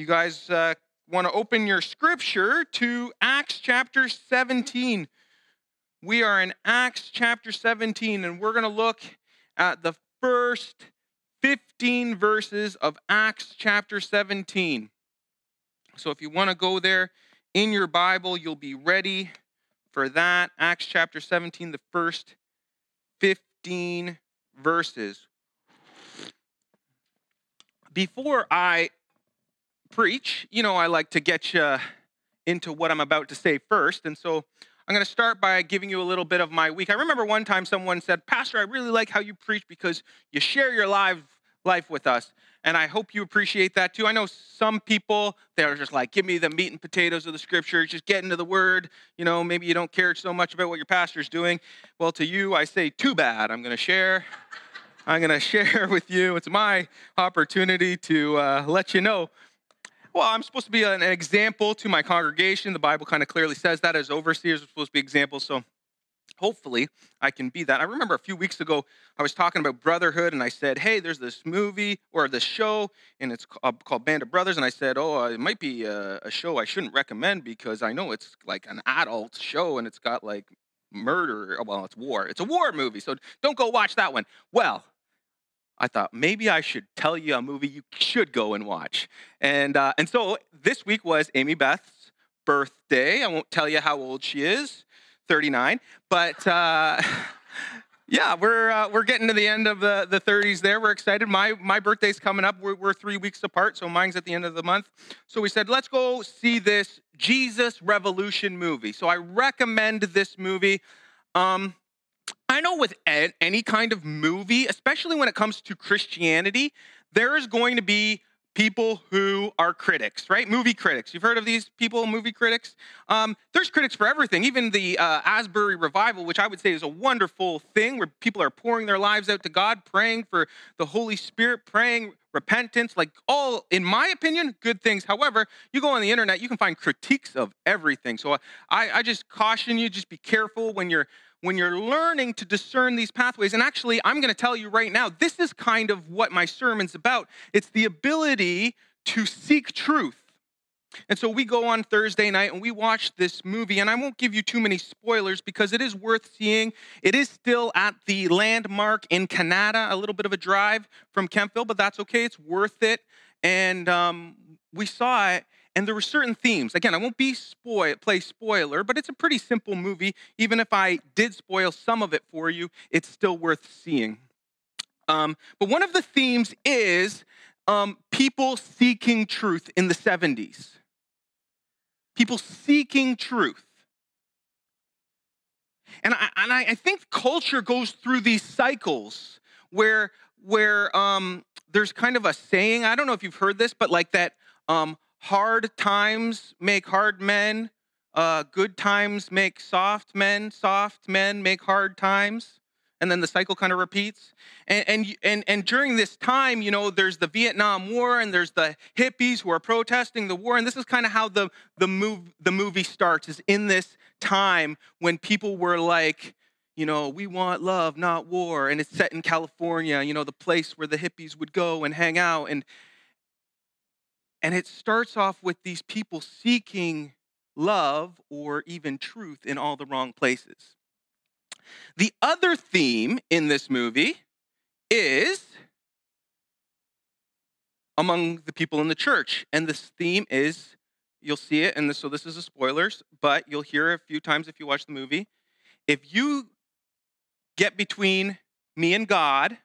You guys want to open your scripture to Acts chapter 17. We are in Acts chapter 17, and we're going to look at the first 15 verses of Acts chapter 17. So if you want to go there in your Bible, you'll be ready for that. Acts chapter 17, the first 15 verses. Before I preach, you know, I like to get you into what I'm about to say first. And so I'm going to start by giving you a little bit of my week. I remember one time someone said, "Pastor, I really like how you preach because you share your life with us." And I hope you appreciate that too. I know some people, they're just like, give me the meat and potatoes of the scripture. Just get into the word. You know, maybe you don't care so much about what your pastor's doing. Well, to you, I say, too bad. I'm going to share with you. It's my opportunity to let you know. Well, I'm supposed to be an example to my congregation. The Bible kind of clearly says that as overseers, we're supposed to be examples. So hopefully I can be that. I remember a few weeks ago, I was talking about brotherhood, and I said, hey, there's this movie or this show, and it's called Band of Brothers. And I said, oh, it might be a show I shouldn't recommend because I know it's like an adult show, and it's got like murder. Well, it's war. It's a war movie, so don't go watch that one. Well, I thought maybe I should tell you a movie you should go and watch. And so this week was Amy Beth's birthday. I won't tell you how old she is, 39. But yeah, we're getting to the end of the 30s there. We're excited. My birthday's coming up. We're 3 weeks apart, so mine's at the end of the month. So we said, let's go see this Jesus Revolution movie. So I recommend this movie. I know with any kind of movie, especially when it comes to Christianity, there is going to be people who are critics, right? Movie critics. You've heard of these people, movie critics? There's critics for everything. Even the Asbury revival, which I would say is a wonderful thing, where people are pouring their lives out to God, praying for the Holy Spirit, praying repentance, like all, in my opinion, good things. However, you go on the internet, you can find critiques of everything. So I just caution you, just be careful when you're learning to discern these pathways. And actually, I'm going to tell you right now, this is kind of what my sermon's about. It's the ability to seek truth. And so we go on Thursday night and we watch this movie, and I won't give you too many spoilers because it is worth seeing. It is still at the Landmark in Kanata, a little bit of a drive from Kemptville, but that's okay. It's worth it. And we saw it. And there were certain themes. Again, I won't play spoiler, but it's a pretty simple movie. Even if I did spoil some of it for you, it's still worth seeing. But one of the themes is people seeking truth in the 70s. People seeking truth. And I think culture goes through these cycles where there's kind of a saying, I don't know if you've heard this, but like that, hard times make hard men. Good times make soft men. Soft men make hard times. And then the cycle kind of repeats. And during this time, you know, there's the Vietnam War and there's the hippies who are protesting the war. And this is kind of how the movie starts, is in this time when people were like, you know, we want love, not war. And it's set in California, you know, the place where the hippies would go and hang out. And it starts off with these people seeking love or even truth in all the wrong places. The other theme in this movie is among the people in the church. And this theme is, you'll see it, and so this is a spoilers, but you'll hear a few times if you watch the movie. If you get between me and God,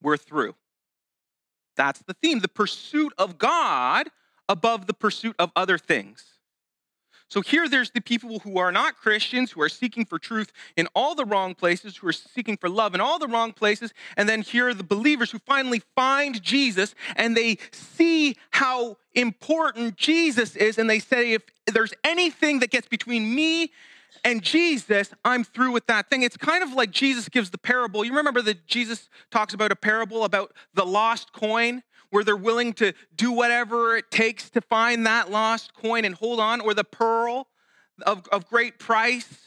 we're through. That's the theme, the pursuit of God above the pursuit of other things. So here there's the people who are not Christians, who are seeking for truth in all the wrong places, who are seeking for love in all the wrong places. And then here are the believers who finally find Jesus, and they see how important Jesus is. And they say, if there's anything that gets between me and Jesus, I'm through with that thing. It's kind of like Jesus gives the parable. You remember that Jesus talks about a parable about the lost coin, where they're willing to do whatever it takes to find that lost coin and hold on, or the pearl of great price.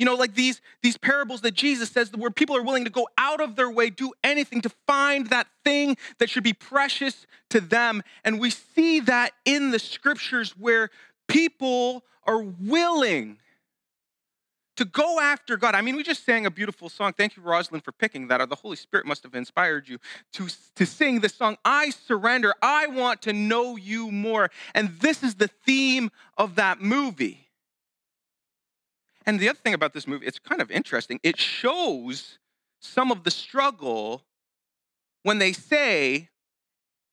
You know, like these parables that Jesus says where people are willing to go out of their way, do anything to find that thing that should be precious to them. And we see that in the scriptures where people are willing to go after God. I mean, we just sang a beautiful song. Thank you, Rosalind, for picking that. Or the Holy Spirit must have inspired you to sing this song, I Surrender. I want to know you more. And this is the theme of that movie. And the other thing about this movie, it's kind of interesting. It shows some of the struggle when they say,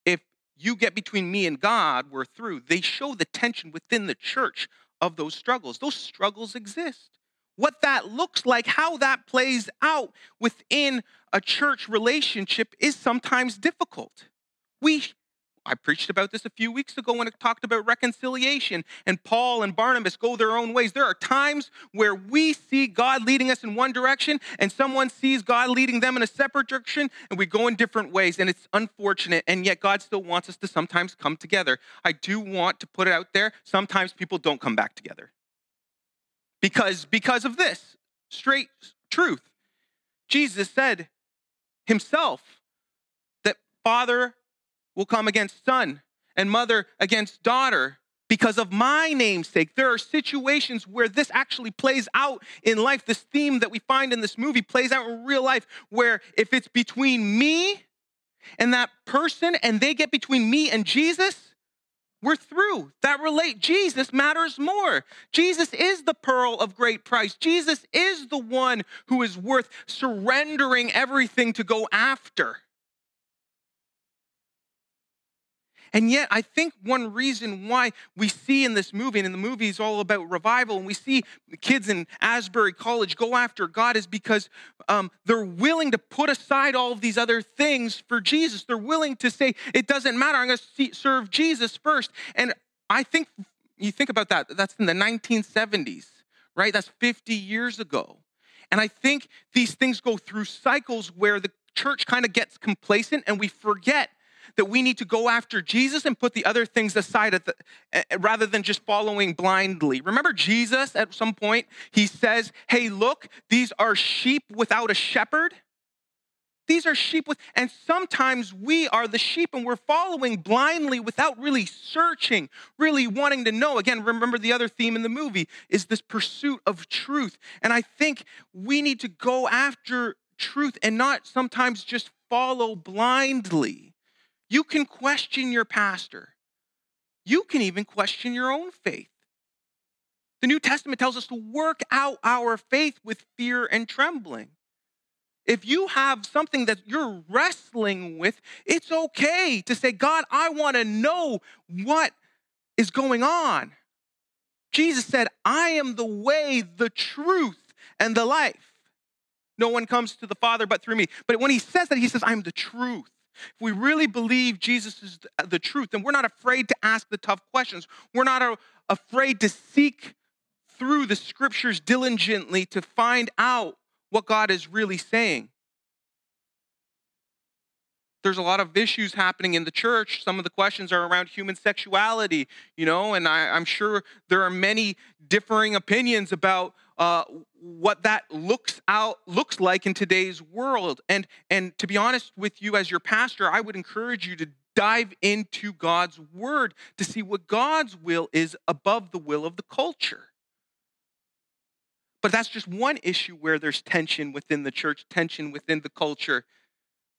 if you get between me and God, we're through. They show the tension within the church of those struggles. Those struggles exist. What that looks like, how that plays out within a church relationship is sometimes difficult. I preached about this a few weeks ago when I talked about reconciliation, and Paul and Barnabas go their own ways. There are times where we see God leading us in one direction and someone sees God leading them in a separate direction, and we go in different ways, and it's unfortunate, and yet God still wants us to sometimes come together. I do want to put it out there, sometimes people don't come back together because of this straight truth. Jesus said himself that Father will come against son and mother against daughter because of my name's sake. There are situations where this actually plays out in life. This theme that we find in this movie plays out in real life, where if it's between me and that person and they get between me and Jesus, we're through. Jesus matters more. Jesus is the pearl of great price. Jesus is the one who is worth surrendering everything to go after. And yet, I think one reason why we see in this movie, and in the movie is all about revival, and we see the kids in Asbury College go after God, is because they're willing to put aside all of these other things for Jesus. They're willing to say, it doesn't matter, I'm going to serve Jesus first. And I think, you think about that, that's in the 1970s, right? That's 50 years ago. And I think these things go through cycles where the church kind of gets complacent and we forget that we need to go after Jesus and put the other things aside rather than just following blindly. Remember Jesus at some point, he says, hey, look, these are sheep without a shepherd. These are sheep and sometimes we are the sheep and we're following blindly without really searching, really wanting to know. Again, remember the other theme in the movie is this pursuit of truth. And I think we need to go after truth and not sometimes just follow blindly. You can question your pastor. You can even question your own faith. The New Testament tells us to work out our faith with fear and trembling. If you have something that you're wrestling with, it's okay to say, God, I want to know what is going on. Jesus said, I am the way, the truth, and the life. No one comes to the Father but through me. But when he says that, he says, I am the truth. If we really believe Jesus is the truth, then we're not afraid to ask the tough questions. We're not afraid to seek through the scriptures diligently to find out what God is really saying. There's a lot of issues happening in the church. Some of the questions are around human sexuality, you know, and I'm sure there are many differing opinions about what that looks like in today's world. And to be honest with you, as your pastor, I would encourage you to dive into God's word to see what God's will is above the will of the culture. But that's just one issue where there's tension within the church, tension within the culture.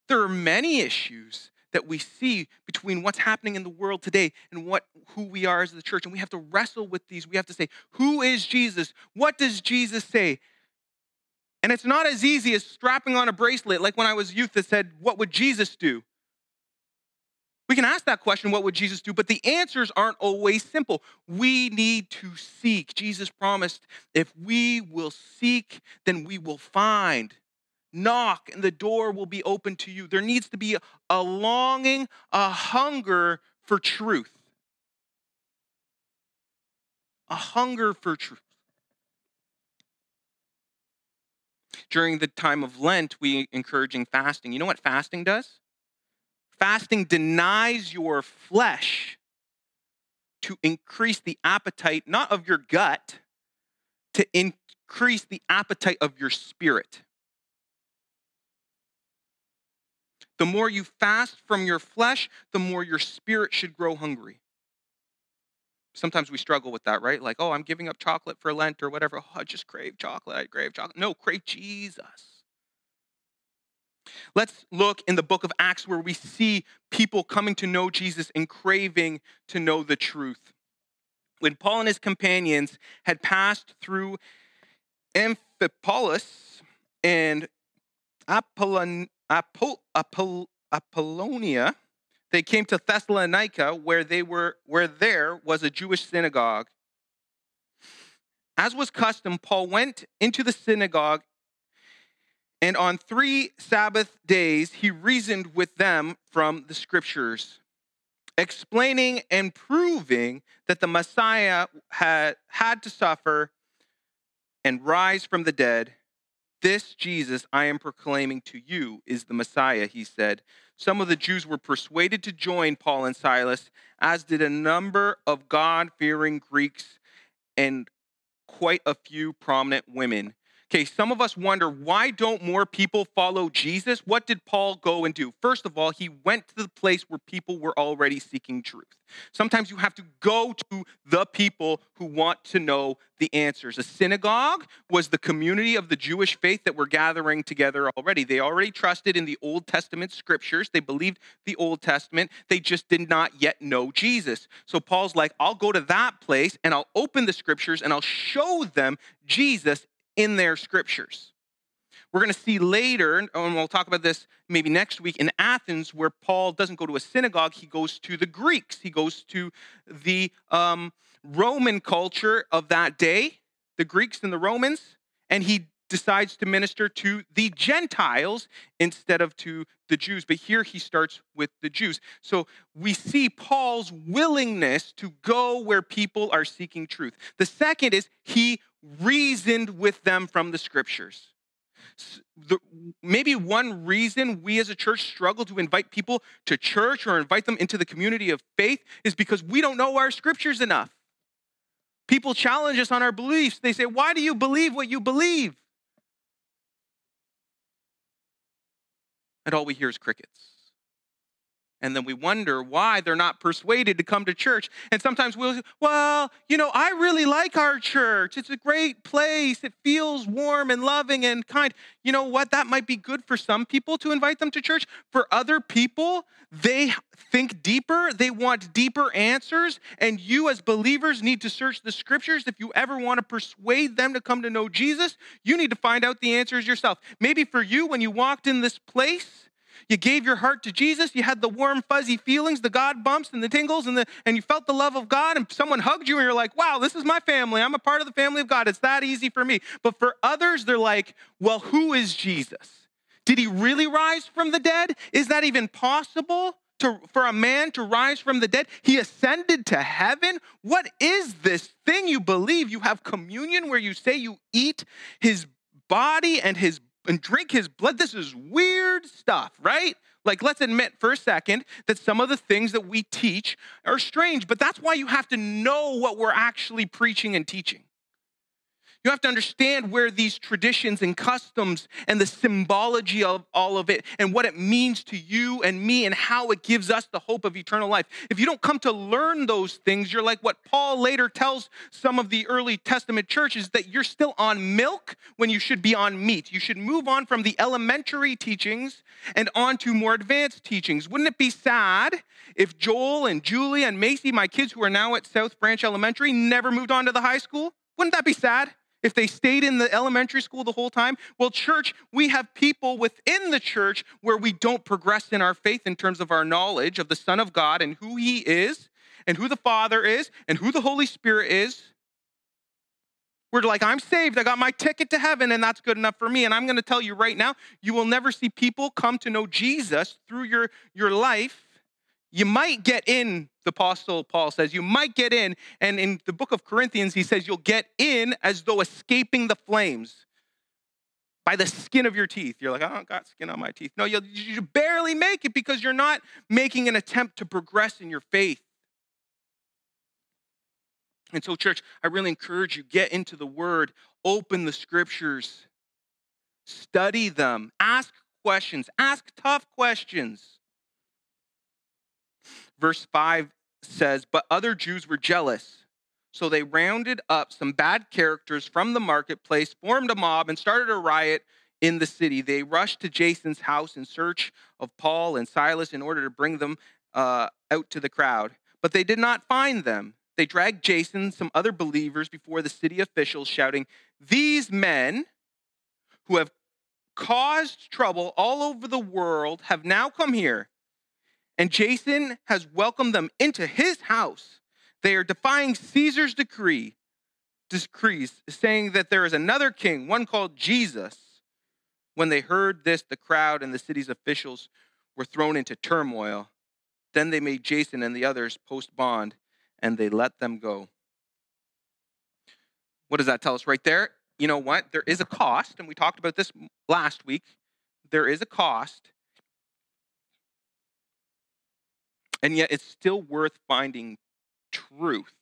There are many issues that we see between what's happening in the world today and who we are as the church. And we have to wrestle with these. We have to say, who is Jesus? What does Jesus say? And it's not as easy as strapping on a bracelet, like when I was youth that said, what would Jesus do? We can ask that question, what would Jesus do? But the answers aren't always simple. We need to seek. Jesus promised, if we will seek, then we will find. Knock and the door will be open to you. There needs to be a longing, a hunger for truth. A hunger for truth. During the time of Lent, we're encouraging fasting. You know what fasting does? Fasting denies your flesh to increase the appetite, not of your gut, to increase the appetite of your spirit. The more you fast from your flesh, the more your spirit should grow hungry. Sometimes we struggle with that, right? Like, oh, I'm giving up chocolate for Lent or whatever. Oh, I just crave chocolate. I crave chocolate. No, crave Jesus. Let's look in the book of Acts where we see people coming to know Jesus and craving to know the truth. When Paul and his companions had passed through Amphipolis and Apollonia, they came to Thessalonica, where there was a Jewish synagogue. As was custom, Paul went into the synagogue, and on 3 Sabbath days he reasoned with them from the Scriptures, explaining and proving that the Messiah had to suffer and rise from the dead. This Jesus I am proclaiming to you is the Messiah, he said. Some of the Jews were persuaded to join Paul and Silas, as did a number of God-fearing Greeks and quite a few prominent women. Okay, some of us wonder, why don't more people follow Jesus? What did Paul go and do? First of all, he went to the place where people were already seeking truth. Sometimes you have to go to the people who want to know the answers. A synagogue was the community of the Jewish faith that were gathering together already. They already trusted in the Old Testament scriptures. They believed the Old Testament. They just did not yet know Jesus. So Paul's like, I'll go to that place and I'll open the scriptures and I'll show them Jesus in their scriptures. We're going to see later, and we'll talk about this maybe next week, in Athens, where Paul doesn't go to a synagogue, he goes to the Greeks. He goes to the Roman culture of that day, the Greeks and the Romans, and he decides to minister to the Gentiles instead of to the Jews. But here he starts with the Jews. So we see Paul's willingness to go where people are seeking truth. The second is he reasoned with them from the scriptures. Maybe one reason we as a church struggle to invite people to church or invite them into the community of faith is because we don't know our scriptures enough. People challenge us on our beliefs. They say, why do you believe what you believe? And all we hear is crickets. And then we wonder why they're not persuaded to come to church. And sometimes we'll say, well, you know, I really like our church. It's a great place. It feels warm and loving and kind. You know what? That might be good for some people to invite them to church. For other people, they think deeper. They want deeper answers. And you as believers need to search the scriptures. If you ever want to persuade them to come to know Jesus, you need to find out the answers yourself. Maybe for you, when you walked in this place, you gave your heart to Jesus. You had the warm, fuzzy feelings, the God bumps and the tingles, and you felt the love of God, and someone hugged you, and you're like, wow, this is my family. I'm a part of the family of God. It's that easy for me. But for others, they're like, well, who is Jesus? Did he really rise from the dead? Is that even possible for a man to rise from the dead? He ascended to heaven? What is this thing you believe? You have communion where you say you eat his body and drink his blood. This is weird stuff, right? Like, let's admit for a second that some of the things that we teach are strange, but that's why you have to know what we're actually preaching and teaching. You have to understand where these traditions and customs and the symbology of all of it and what it means to you and me and how it gives us the hope of eternal life. If you don't come to learn those things, you're like what Paul later tells some of the early Testament churches, that you're still on milk when you should be on meat. You should move on from the elementary teachings and on to more advanced teachings. Wouldn't it be sad if Joel and Julia and Macy, my kids who are now at South Branch Elementary, never moved on to the high school? Wouldn't that be sad? If they stayed in the elementary school the whole time? Well, church, we have people within the church where we don't progress in our faith in terms of our knowledge of the Son of God and who he is and who the Father is and who the Holy Spirit is. We're like, I'm saved. I got my ticket to heaven, and that's good enough for me. And I'm going to tell you right now, you will never see people come to know Jesus through your life. You might get in, the Apostle Paul says, you might get in. And in the book of Corinthians, he says, you'll get in as though escaping the flames by the skin of your teeth. You're like, I don't got skin on my teeth. No, you barely make it because you're not making an attempt to progress in your faith. And so, church, I really encourage you, get into the Word, open the Scriptures, study them, ask questions, ask tough questions. Verse 5 says, but other Jews were jealous, so they rounded up some bad characters from the marketplace, formed a mob, and started a riot in the city. They rushed to Jason's house in search of Paul and Silas in order to bring them out to the crowd. But they did not find them. They dragged Jason and some other believers before the city officials, shouting, "These men who have caused trouble all over the world have now come here, and Jason has welcomed them into his house. They are defying Caesar's decrees, saying that there is another king, one called Jesus." When they heard this, the crowd and the city's officials were thrown into turmoil. Then they made Jason and the others post bond, and they let them go. What does that tell us right there? You know what? There is a cost, and we talked about this last week. There is a cost, and yet it's still worth finding truth.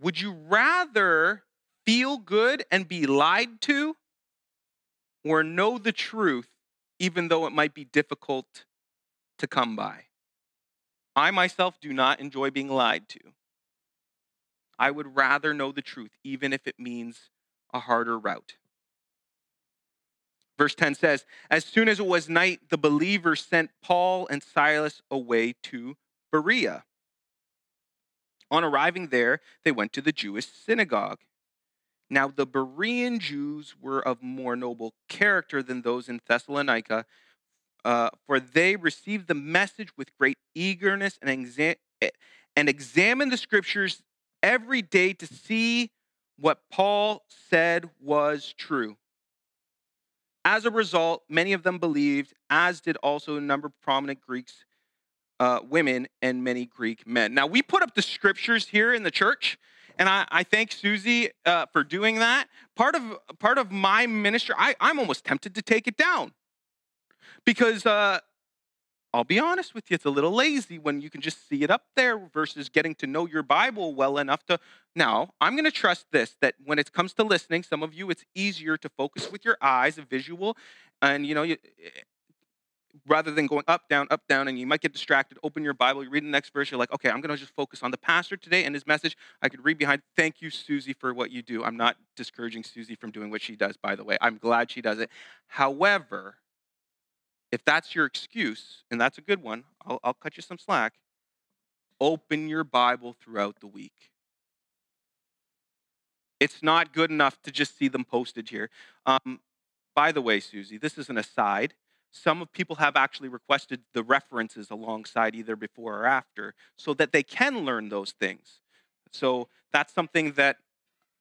Would you rather feel good and be lied to, or know the truth, even though it might be difficult to come by? I myself do not enjoy being lied to. I would rather know the truth, even if it means a harder route. Verse 10 says, as soon as it was night, the believers sent Paul and Silas away to Berea. On arriving there, they went to the Jewish synagogue. Now the Berean Jews were of more noble character than those in Thessalonica, for they received the message with great eagerness and examined the Scriptures every day to see what Paul said was true. As a result, many of them believed, as did also a number of prominent Greeks, women, and many Greek men. Now, we put up the Scriptures here in the church, and I thank Susie for doing that. Part of my ministry, I'm almost tempted to take it down. Because I'll be honest with you, it's a little lazy when you can just see it up there versus getting to know your Bible well enough to. Now, I'm going to trust this, that when it comes to listening, some of you, it's easier to focus with your eyes, a visual, and rather than going up, down, and you might get distracted, open your Bible, you read the next verse, you're like, okay, I'm going to just focus on the pastor today and his message. I could read behind. Thank you, Susie, for what you do. I'm not discouraging Susie from doing what she does, by the way. I'm glad she does it. However, if that's your excuse, and that's a good one, I'll cut you some slack. Open your Bible throughout the week. It's not good enough to just see them posted here. By the way, Susie, this is an aside. Some people have actually requested the references alongside either before or after so that they can learn those things. So that's something that,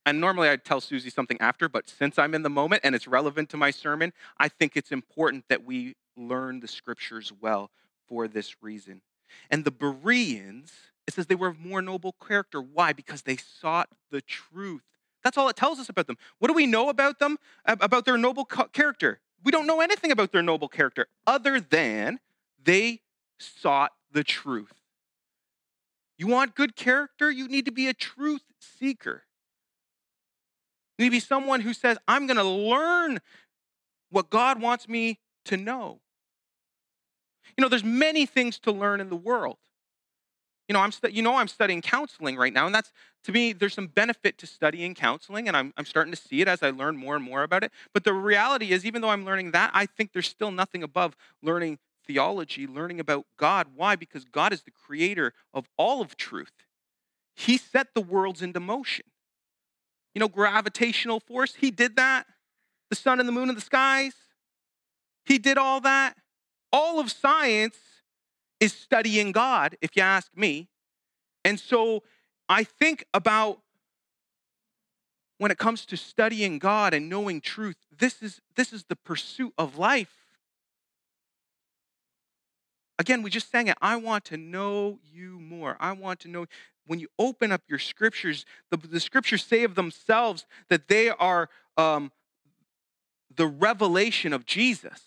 and normally I'd tell Susie something after, but since I'm in the moment and it's relevant to my sermon, I think it's important that we learn the Scriptures well for this reason. And the Bereans, it says they were of more noble character. Why? Because they sought the truth. That's all it tells us about them. What do we know about them, about their noble character? We don't know anything about their noble character other than they sought the truth. You want good character? You need to be a truth seeker. You need to be someone who says, I'm going to learn what God wants me to know. You know, there's many things to learn in the world. You know, I'm studying counseling right now, and that's, to me, there's some benefit to studying counseling, and I'm starting to see it as I learn more and more about it. But the reality is, even though I'm learning that, I think there's still nothing above learning theology, learning about God. Why? Because God is the creator of all of truth. He set the worlds into motion. You know, gravitational force, he did that. The sun and the moon and the skies, he did all that. All of science is studying God, if you ask me. And so I think about when it comes to studying God and knowing truth, this is the pursuit of life. Again, we just sang it, I want to know you more. I want to know. When you open up your Scriptures, the Scriptures say of themselves that they are the revelation of Jesus.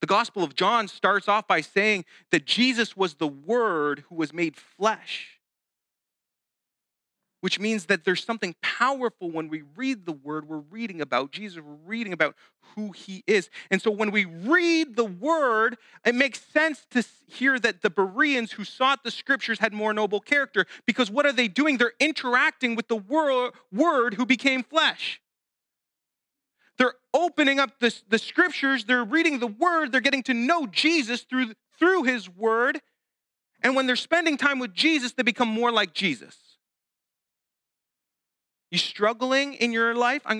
The Gospel of John starts off by saying that Jesus was the Word who was made flesh. which means that there's something powerful when we read the word. We're reading about Jesus. We're reading about who he is. And so when we read the word, it makes sense to hear that the Bereans who sought the scriptures had more noble character, because what are they doing? They're interacting with the word who became flesh. They're opening up the scriptures. They're reading the word. They're getting to know Jesus through his word. And when they're spending time with Jesus, they become more like Jesus. You struggling in your life? I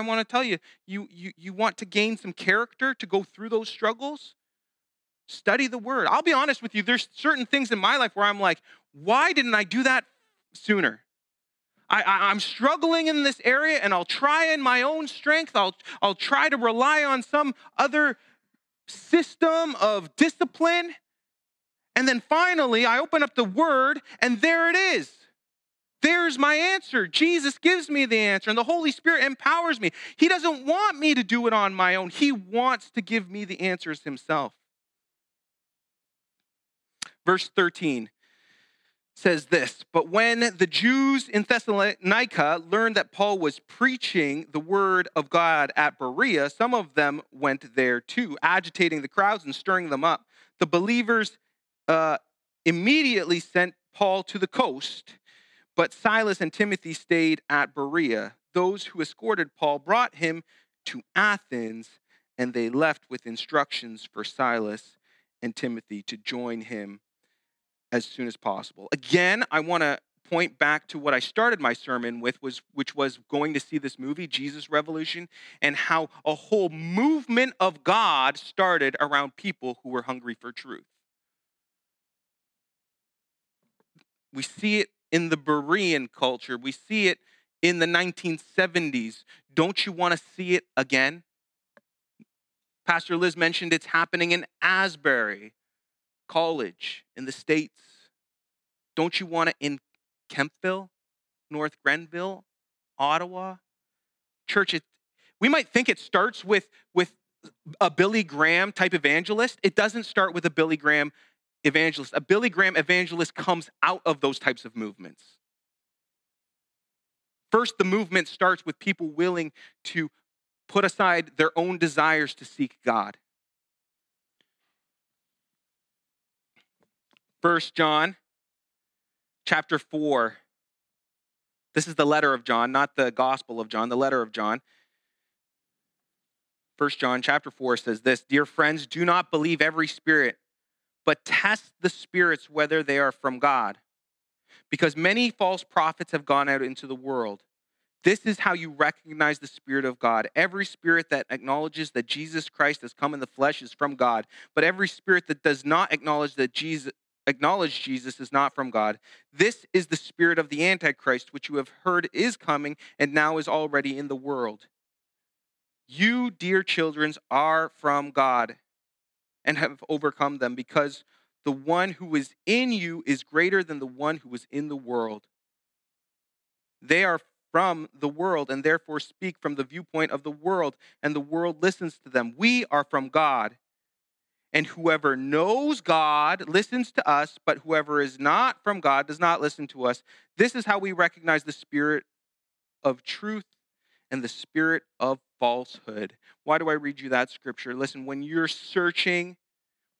want to tell you, you want to gain some character to go through those struggles? Study the word. I'll be honest with you. There's certain things in my life where I'm like, why didn't I do that sooner? I'm struggling in this area, and I'll try in my own strength. I'll try to rely on some other system of discipline. And then finally, I open up the word, and there it is. There's my answer. Jesus gives me the answer, and the Holy Spirit empowers me. He doesn't want me to do it on my own. He wants to give me the answers himself. Verse 13 says this, "But when the Jews in Thessalonica learned that Paul was preaching the word of God at Berea, some of them went there too, agitating the crowds and stirring them up. The believers immediately sent Paul to the coast, but Silas and Timothy stayed at Berea. Those who escorted Paul brought him to Athens, and they left with instructions for Silas and Timothy to join him as soon as possible." Again, I want to point back to what I started my sermon with, which was going to see this movie, Jesus Revolution, and how a whole movement of God started around people who were hungry for truth. We see it in the Berean culture. We see it in the 1970s. Don't you want to see it again? Pastor Liz mentioned it's happening in Asbury College in the States. Don't you want it in Kemptville, North Grenville, Ottawa? Church, we might think it starts with a Billy Graham type evangelist. It doesn't start with a Billy Graham evangelist. A Billy Graham evangelist comes out of those types of movements. First, the movement starts with people willing to put aside their own desires to seek God. 1 John chapter 4. This is the letter of John, not the Gospel of John, the letter of John. 1 John chapter 4 says this, "Dear friends, do not believe every spirit, but test the spirits whether they are from God, because many false prophets have gone out into the world. This is how you recognize the Spirit of God. Every spirit that acknowledges that Jesus Christ has come in the flesh is from God, but every spirit that does not acknowledge Jesus is not from God. This is the spirit of the Antichrist, which you have heard is coming and now is already in the world. You, dear children, are from God and have overcome them, because the one who is in you is greater than the one who is in the world. They are from the world and therefore speak from the viewpoint of the world, and the world listens to them. We are from God, and whoever knows God listens to us, but whoever is not from God does not listen to us. This is how we recognize the spirit of truth and the spirit of falsehood." Why do I read you that scripture? Listen, when you're searching,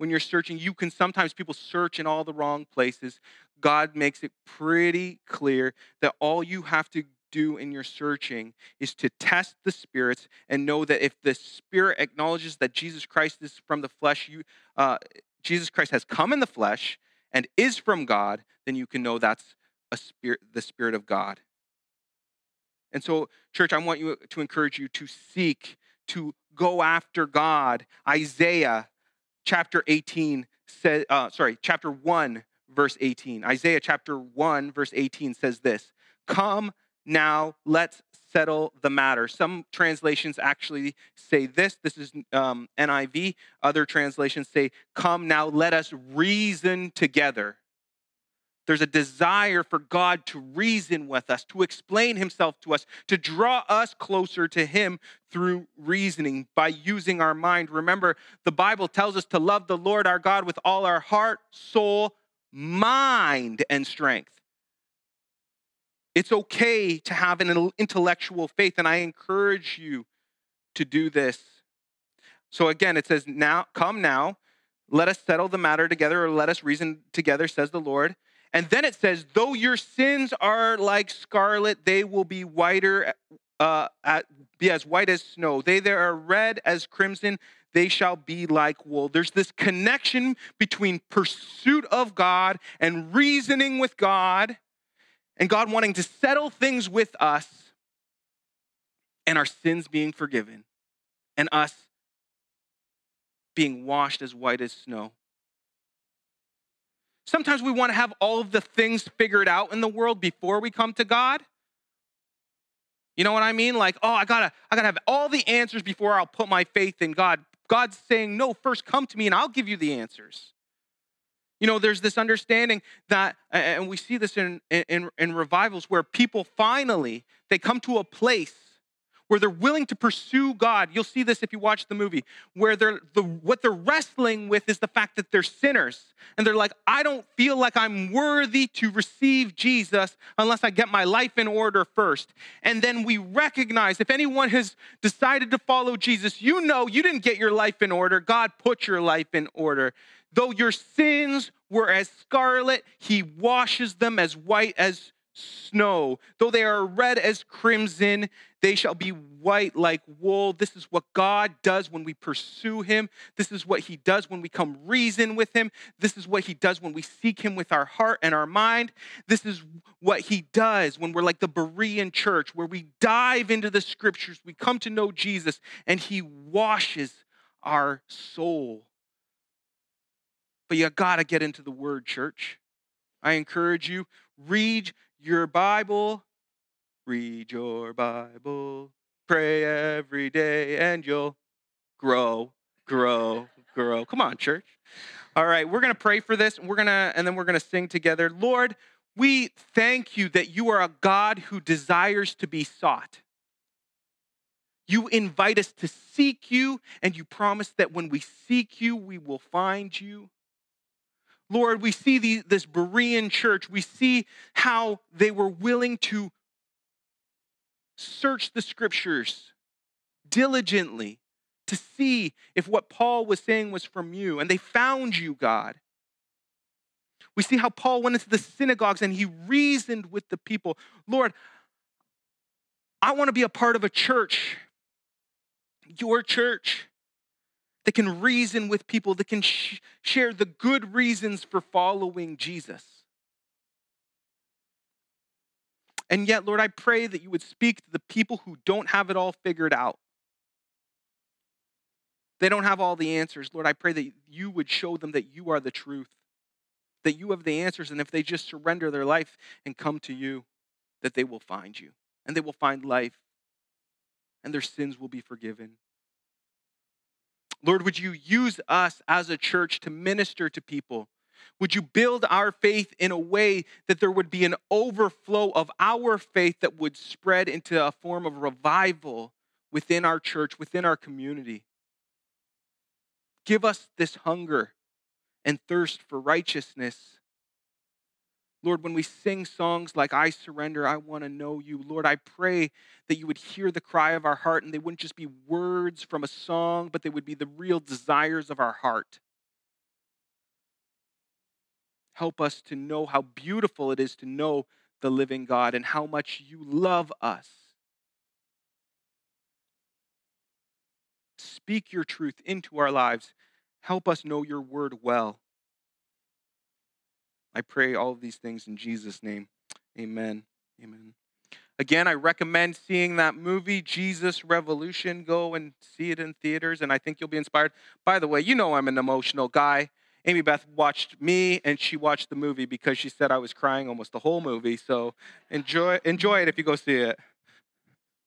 people search in all the wrong places. God makes it pretty clear that all you have to do in your searching is to test the spirits and know that if the spirit acknowledges that Jesus Christ is from the flesh, Jesus Christ has come in the flesh and is from God, then you can know that's a spirit, the Spirit of God. And so, church, I want you to encourage you to seek, to go after God. Isaiah chapter 18 says, chapter 1, verse 18. Isaiah chapter 1, verse 18 says this, "Come now, let's settle the matter." Some translations actually say this. This is NIV. Other translations say, "Come now, let us reason together." There's a desire for God to reason with us, to explain himself to us, to draw us closer to him through reasoning, by using our mind. Remember, the Bible tells us to love the Lord our God with all our heart, soul, mind, and strength. It's okay to have an intellectual faith, and I encourage you to do this. So again, it says, "Now, come now, let us settle the matter together, or let us reason together, says the Lord." And then it says, though your sins are like scarlet, they will be whiter, be as white as snow. They that are red as crimson, they shall be like wool. There's this connection between pursuit of God and reasoning with God, and God wanting to settle things with us, and our sins being forgiven, and us being washed as white as snow. Sometimes we want to have all of the things figured out in the world before we come to God. You know what I mean? Like, oh, I gotta have all the answers before I'll put my faith in God. God's saying, no, first come to me and I'll give you the answers. You know, there's this understanding that, and we see this in revivals, where people finally, they come to a place where they're willing to pursue God. You'll see this if you watch the movie, where what they're wrestling with is the fact that they're sinners. And they're like, I don't feel like I'm worthy to receive Jesus unless I get my life in order first. And then we recognize, if anyone has decided to follow Jesus, you know you didn't get your life in order. God put your life in order. Though your sins were as scarlet, he washes them as white as snow. Though they are red as crimson, they shall be white like wool. This is what God does when we pursue him. This is what he does when we come reason with him. This is what he does when we seek him with our heart and our mind. This is what he does when we're like the Berean church, where we dive into the scriptures, we come to know Jesus, and he washes our soul. But you gotta get into the word, church. I encourage you, read your Bible, pray every day, and you'll grow. Come on, church. All right, we're going to pray for this, and then we're going to sing together. Lord, we thank you that you are a God who desires to be sought. You invite us to seek you, and you promise that when we seek you, we will find you. Lord, we see this Berean church. We see how they were willing to search the scriptures diligently to see if what Paul was saying was from you. And they found you, God. We see how Paul went into the synagogues and he reasoned with the people. Lord, I want to be a part of a church, your church, that can reason with people, that can share the good reasons for following Jesus. And yet, Lord, I pray that you would speak to the people who don't have it all figured out. They don't have all the answers. Lord, I pray that you would show them that you are the truth, that you have the answers, and if they just surrender their life and come to you, that they will find you, and they will find life, and their sins will be forgiven. Lord, would you use us as a church to minister to people? Would you build our faith in a way that there would be an overflow of our faith that would spread into a form of revival within our church, within our community? Give us this hunger and thirst for righteousness. Lord, when we sing songs like I Surrender, I Want to Know You, Lord, I pray that you would hear the cry of our heart, and they wouldn't just be words from a song, but they would be the real desires of our heart. Help us to know how beautiful it is to know the living God and how much you love us. Speak your truth into our lives. Help us know your word well. I pray all of these things in Jesus' name. Amen. Amen. Again, I recommend seeing that movie, Jesus Revolution. Go and see it in theaters, and I think you'll be inspired. By the way, you know I'm an emotional guy. Amy Beth watched me, and she watched the movie because she said I was crying almost the whole movie. So enjoy it if you go see it.